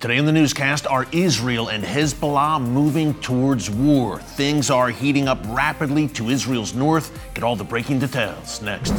Today on the newscast, are Israel and Hezbollah moving towards war? Things are heating up rapidly to Israel's north. Get all the breaking details next.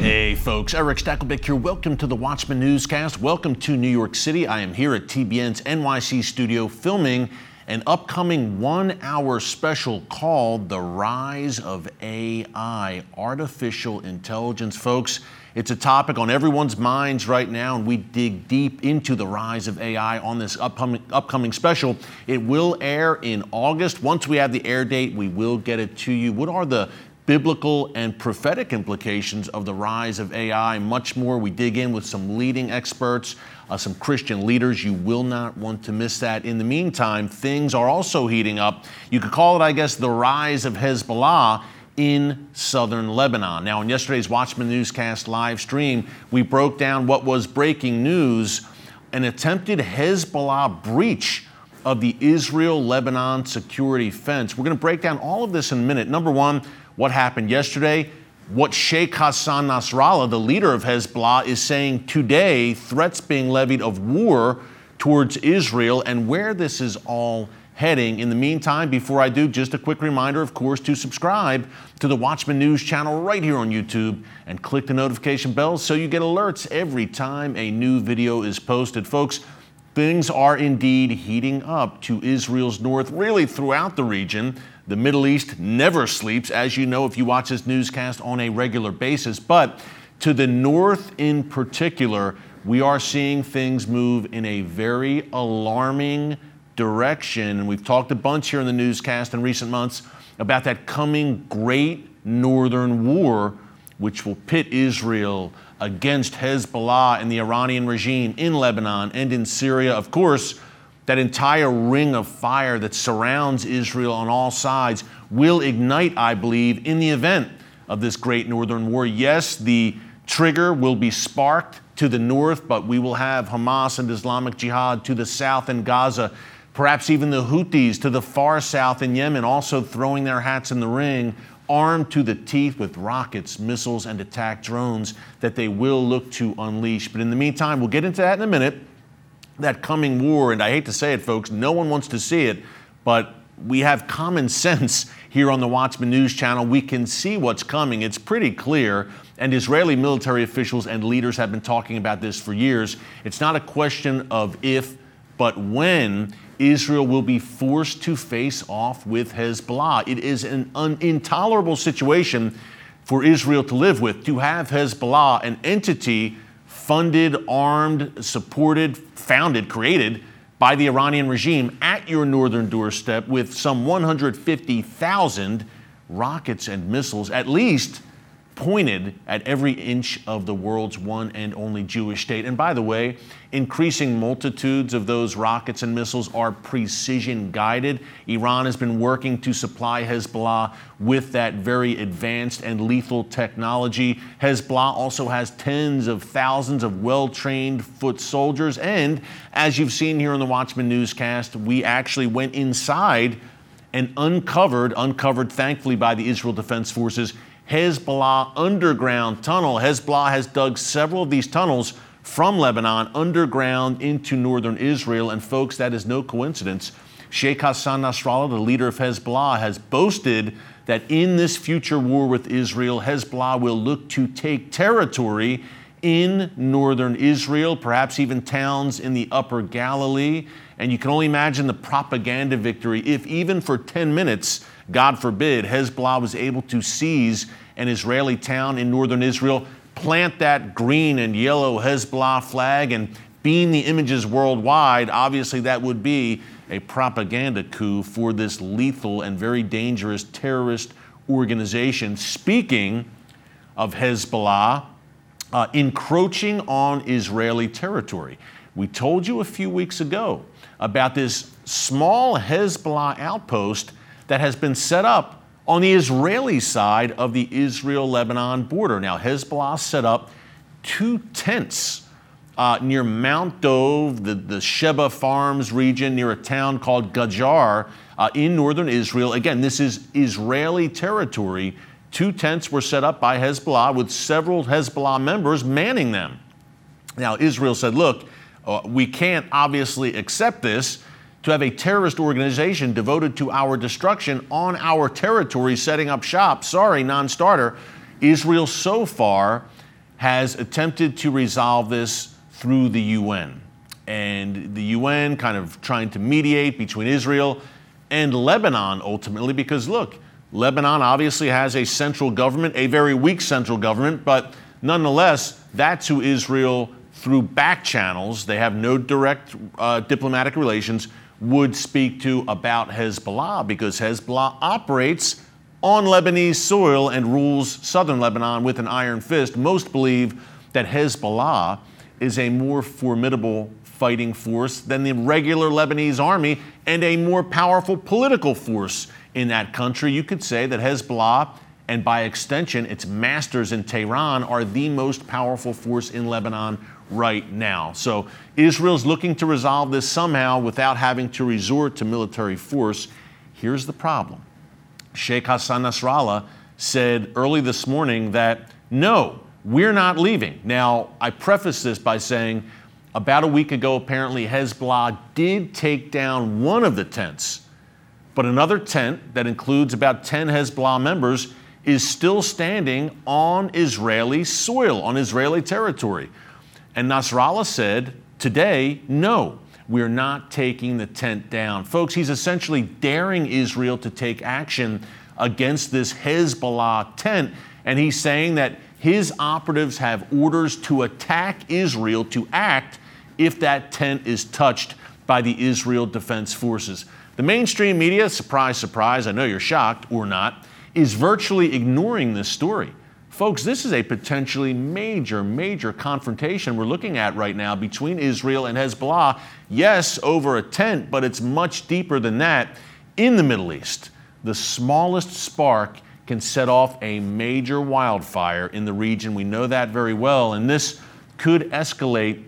Hey folks, Erick Stakelbeck here. Welcome to the Watchman Newscast. Welcome to New York City. I am here at TBN's NYC studio filming an upcoming one-hour special called The Rise of AI, Artificial Intelligence. Folks, it's a topic on everyone's minds right now, and we dig deep into the rise of AI on this upcoming special. It will air in August. Once we have the air date, we will get it to you. What are the biblical and prophetic implications of the rise of AI? Much more. We dig in with some leading experts, some Christian leaders. You will not want to miss that. In the meantime, things are also heating up. You could call it, I guess, the rise of Hezbollah in southern Lebanon. Now, in yesterday's Watchman Newscast live stream, we broke down what was breaking news: an attempted Hezbollah breach of the Israel-Lebanon security fence. We're going to break down all of this in a minute. Number one, what happened yesterday, what Sheikh Hassan Nasrallah, the leader of Hezbollah, is saying today, threats being levied of war towards Israel, and where this is all heading. In the meantime, before I do, just a quick reminder, of course, to subscribe to the Watchman News channel right here on YouTube and click the notification bell so you get alerts every time a new video is posted. Folks, things are indeed heating up to Israel's north, really throughout the region. The Middle East never sleeps, as you know if you watch this newscast on a regular basis. But to the north in particular, we are seeing things move in a very alarming direction. And we've talked a bunch here in the newscast in recent months about that coming Great Northern War, which will pit Israel against Hezbollah and the Iranian regime in Lebanon and in Syria. Of course, that entire ring of fire that surrounds Israel on all sides will ignite, I believe, in the event of this Great Northern War. Yes, the trigger will be sparked to the north, but we will have Hamas and Islamic Jihad to the south in Gaza, perhaps even the Houthis to the far south in Yemen, also throwing their hats in the ring, armed to the teeth with rockets, missiles, and attack drones that they will look to unleash. But in the meantime, we'll get into that in a minute. That coming war, and I hate to say it, folks, no one wants to see it, but we have common sense here on the Watchman News channel. We can see what's coming. It's pretty clear, and Israeli military officials and leaders have been talking about this for years. It's not a question of if, but when Israel will be forced to face off with Hezbollah. It is an intolerable situation for Israel to live with, to have Hezbollah, an entity funded, armed, supported, founded, created by the Iranian regime at your northern doorstep with some 150,000 rockets and missiles, at least pointed at every inch of the world's one and only Jewish state. And by the way, increasing multitudes of those rockets and missiles are precision guided. Iran has been working to supply Hezbollah with that very advanced and lethal technology. Hezbollah also has tens of thousands of well-trained foot soldiers. And as you've seen here on the Watchman Newscast, we actually went inside and uncovered thankfully by the Israel Defense Forces, Hezbollah underground tunnel. Hezbollah has dug several of these tunnels from Lebanon underground into northern Israel. And folks, that is no coincidence. Sheikh Hassan Nasrallah, the leader of Hezbollah, has boasted that in this future war with Israel, Hezbollah will look to take territory in northern Israel, perhaps even towns in the upper Galilee. And you can only imagine the propaganda victory if even for 10 minutes, God forbid, Hezbollah was able to seize an Israeli town in northern Israel, plant that green and yellow Hezbollah flag, and beam the images worldwide. Obviously, that would be a propaganda coup for this lethal and very dangerous terrorist organization. Speaking of Hezbollah, encroaching on Israeli territory. We told you a few weeks ago about this small Hezbollah outpost that has been set up on the Israeli side of the Israel-Lebanon border. Now, Hezbollah set up two tents near Mount Dov, the Sheba Farms region, near a town called Gajar in northern Israel. Again, this is Israeli territory Two tents were set up by Hezbollah with several Hezbollah members manning them. Now, Israel said, look, we can't obviously accept this, to have a terrorist organization devoted to our destruction on our territory setting up shop. Sorry, non-starter. Israel so far has attempted to resolve this through the UN. And the UN kind of trying to mediate between Israel and Lebanon ultimately, because look, Lebanon obviously has a central government, a very weak central government, but nonetheless, that's who Israel, through back channels, they have no direct diplomatic relations, would speak to about Hezbollah, because Hezbollah operates on Lebanese soil and rules southern Lebanon with an iron fist. Most believe that Hezbollah is a more formidable fighting force than the regular Lebanese army and a more powerful political force in that country. You could say that Hezbollah, and by extension, its masters in Tehran, are the most powerful force in Lebanon right now. So Israel's looking to resolve this somehow without having to resort to military force. Here's the problem. Sheikh Hassan Nasrallah said early this morning that, no, we're not leaving. Now, I preface this by saying about a week ago, apparently Hezbollah did take down one of the tents, but another tent that includes about 10 Hezbollah members is still standing on Israeli soil, on Israeli territory. And Nasrallah said today, no, we're not taking the tent down. Folks, he's essentially daring Israel to take action against this Hezbollah tent. And he's saying that his operatives have orders to attack Israel, to act if that tent is touched by the Israel Defense Forces. The mainstream media, surprise, surprise, I know you're shocked or not, is virtually ignoring this story. Folks, this is a potentially major, major confrontation we're looking at right now between Israel and Hezbollah. Yes, over a tent, but it's much deeper than that. In the Middle East, the smallest spark can set off a major wildfire in the region. We know that very well, and this could escalate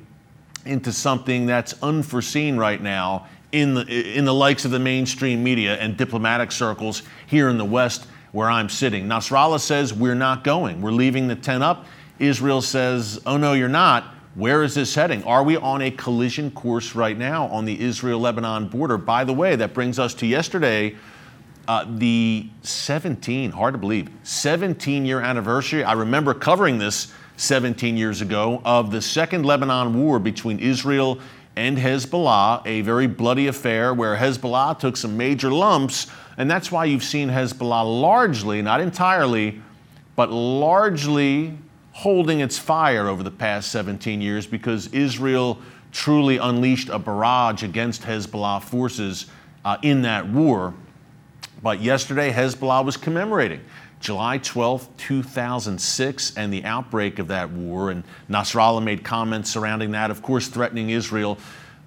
into something that's unforeseen right now in the likes of the mainstream media and diplomatic circles here in the West, where I'm sitting. Nasrallah says, we're not going. We're leaving the tent up. Israel says, oh no, you're not. Where is this heading? Are we on a collision course right now on the Israel-Lebanon border? By the way, that brings us to yesterday, the 17-year anniversary. I remember covering this 17 years ago of the second Lebanon war between Israel and Hezbollah, a very bloody affair where Hezbollah took some major lumps, and that's why you've seen Hezbollah largely, not entirely, but largely holding its fire over the past 17 years, because Israel truly unleashed a barrage against Hezbollah forces in that war. But yesterday, Hezbollah was commemorating July 12, 2006, and the outbreak of that war, and Nasrallah made comments surrounding that, of course, threatening Israel.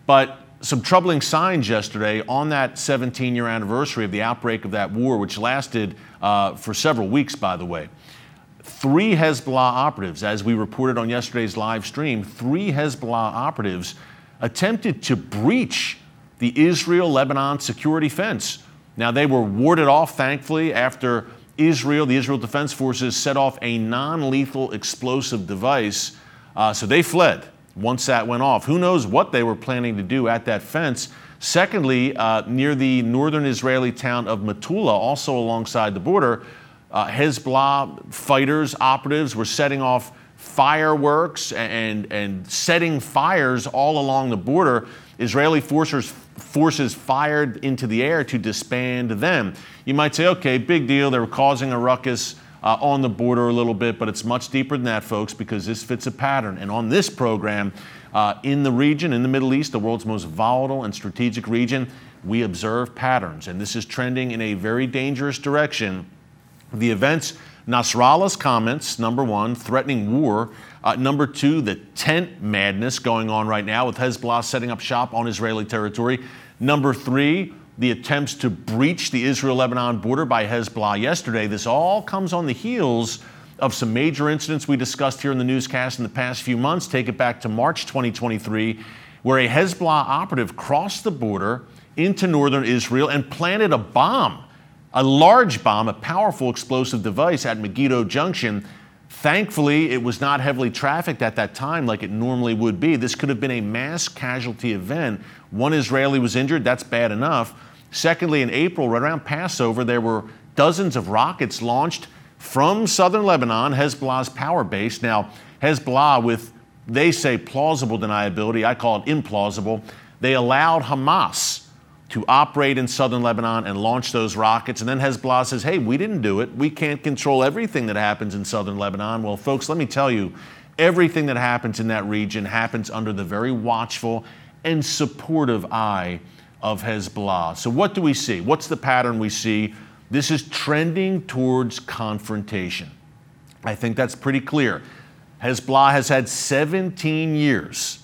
But some troubling signs yesterday on that 17-year anniversary of the outbreak of that war, which lasted for several weeks, by the way. Three Hezbollah operatives, as we reported on yesterday's live stream, three Hezbollah operatives attempted to breach the Israel-Lebanon security fence. Now, they were warded off, thankfully, after the Israel Defense Forces set off a non-lethal explosive device, so they fled once that went off. Who knows what they were planning to do at that fence? Secondly, near the northern Israeli town of Matula, also alongside the border, Hezbollah fighters, operatives, were setting off fireworks and setting fires all along the border. Israeli forces fired into the air to disband them. You might say, okay, big deal, they were causing a ruckus on the border a little bit, but it's much deeper than that, folks, because this fits a pattern. And on this program, in the region, in the Middle East, the world's most volatile and strategic region, we observe patterns, and this is trending in a very dangerous direction. The events, Nasrallah's comments, number one, threatening war. Number two, the tent madness going on right now with Hezbollah setting up shop on Israeli territory. Number three, the attempts to breach the Israel-Lebanon border by Hezbollah yesterday. This all comes on the heels of some major incidents we discussed here in the newscast in the past few months. Take it back to March 2023, where a Hezbollah operative crossed the border into northern Israel and planted a bomb a large bomb, a powerful explosive device at Megiddo Junction. Thankfully, it was not heavily trafficked at that time like it normally would be. This could have been a mass casualty event. One Israeli was injured. That's bad enough. Secondly, in April, right around Passover, there were dozens of rockets launched from southern Lebanon, Hezbollah's power base. Now, Hezbollah, with, they say, plausible deniability, I call it implausible, they allowed Hamas to operate in southern Lebanon and launch those rockets. And then Hezbollah says, hey, we didn't do it. We can't control everything that happens in southern Lebanon. Well, folks, let me tell you, everything that happens in that region happens under the very watchful and supportive eye of Hezbollah. So what do we see? What's the pattern we see? This is trending towards confrontation. I think that's pretty clear. Hezbollah has had 17 years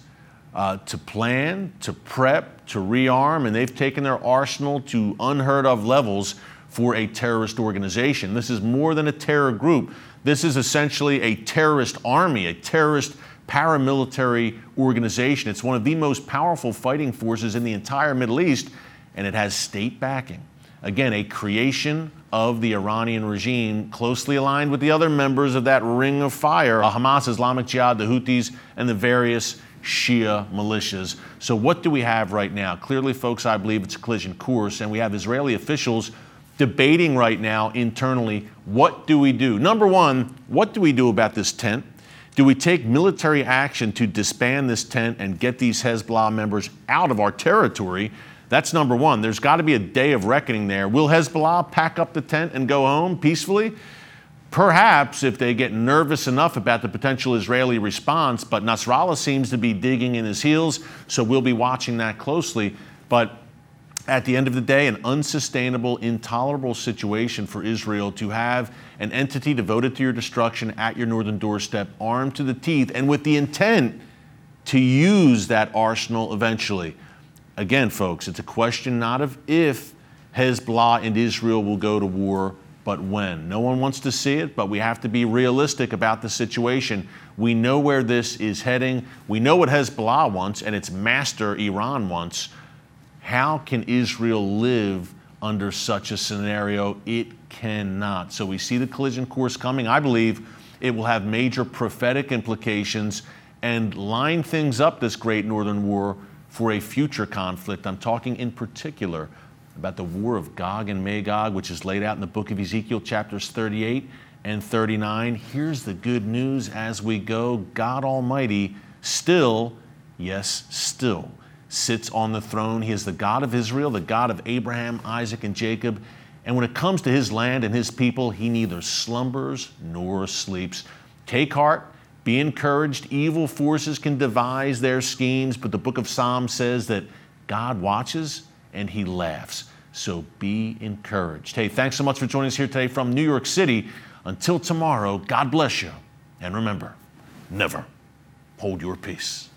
to plan, to prep, to rearm, and they've taken their arsenal to unheard of levels for a terrorist organization. This is more than a terror group. This is essentially a terrorist army, a terrorist paramilitary organization. It's one of the most powerful fighting forces in the entire Middle East, and it has state backing. Again, a creation of the Iranian regime, closely aligned with the other members of that ring of fire, Hamas, Islamic Jihad, the Houthis, and the various Shia militias. So what do we have right now? Clearly, folks, I believe it's a collision course, and we have Israeli officials debating right now internally, what do we do? Number one, what do we do about this tent? Do we take military action to disband this tent and get these Hezbollah members out of our territory? That's number one. There's got to be a day of reckoning there. Will Hezbollah pack up the tent and go home peacefully? Perhaps if they get nervous enough about the potential Israeli response, but Nasrallah seems to be digging in his heels, so we'll be watching that closely. But at the end of the day, an unsustainable, intolerable situation for Israel to have an entity devoted to your destruction at your northern doorstep, armed to the teeth, and with the intent to use that arsenal eventually. Again, folks, it's a question not of if Hezbollah and Israel will go to war, but when. No one wants to see it, but we have to be realistic about the situation. We know where this is heading. We know what Hezbollah wants and its master Iran wants. How can Israel live under such a scenario? It cannot. So we see the collision course coming. I believe it will have major prophetic implications and line things up, this great northern war, for a future conflict. I'm talking in particular about the war of Gog and Magog, which is laid out in the book of Ezekiel, chapters 38 and 39. Here's the good news as we go. God Almighty still, yes, still sits on the throne. He is the God of Israel, the God of Abraham, Isaac, and Jacob. And when it comes to his land and his people, he neither slumbers nor sleeps. Take heart. Be encouraged. Evil forces can devise their schemes, but the book of Psalms says that God watches and he laughs. So be encouraged. Hey, thanks so much for joining us here today from New York City. Until tomorrow, God bless you. And remember, never hold your peace.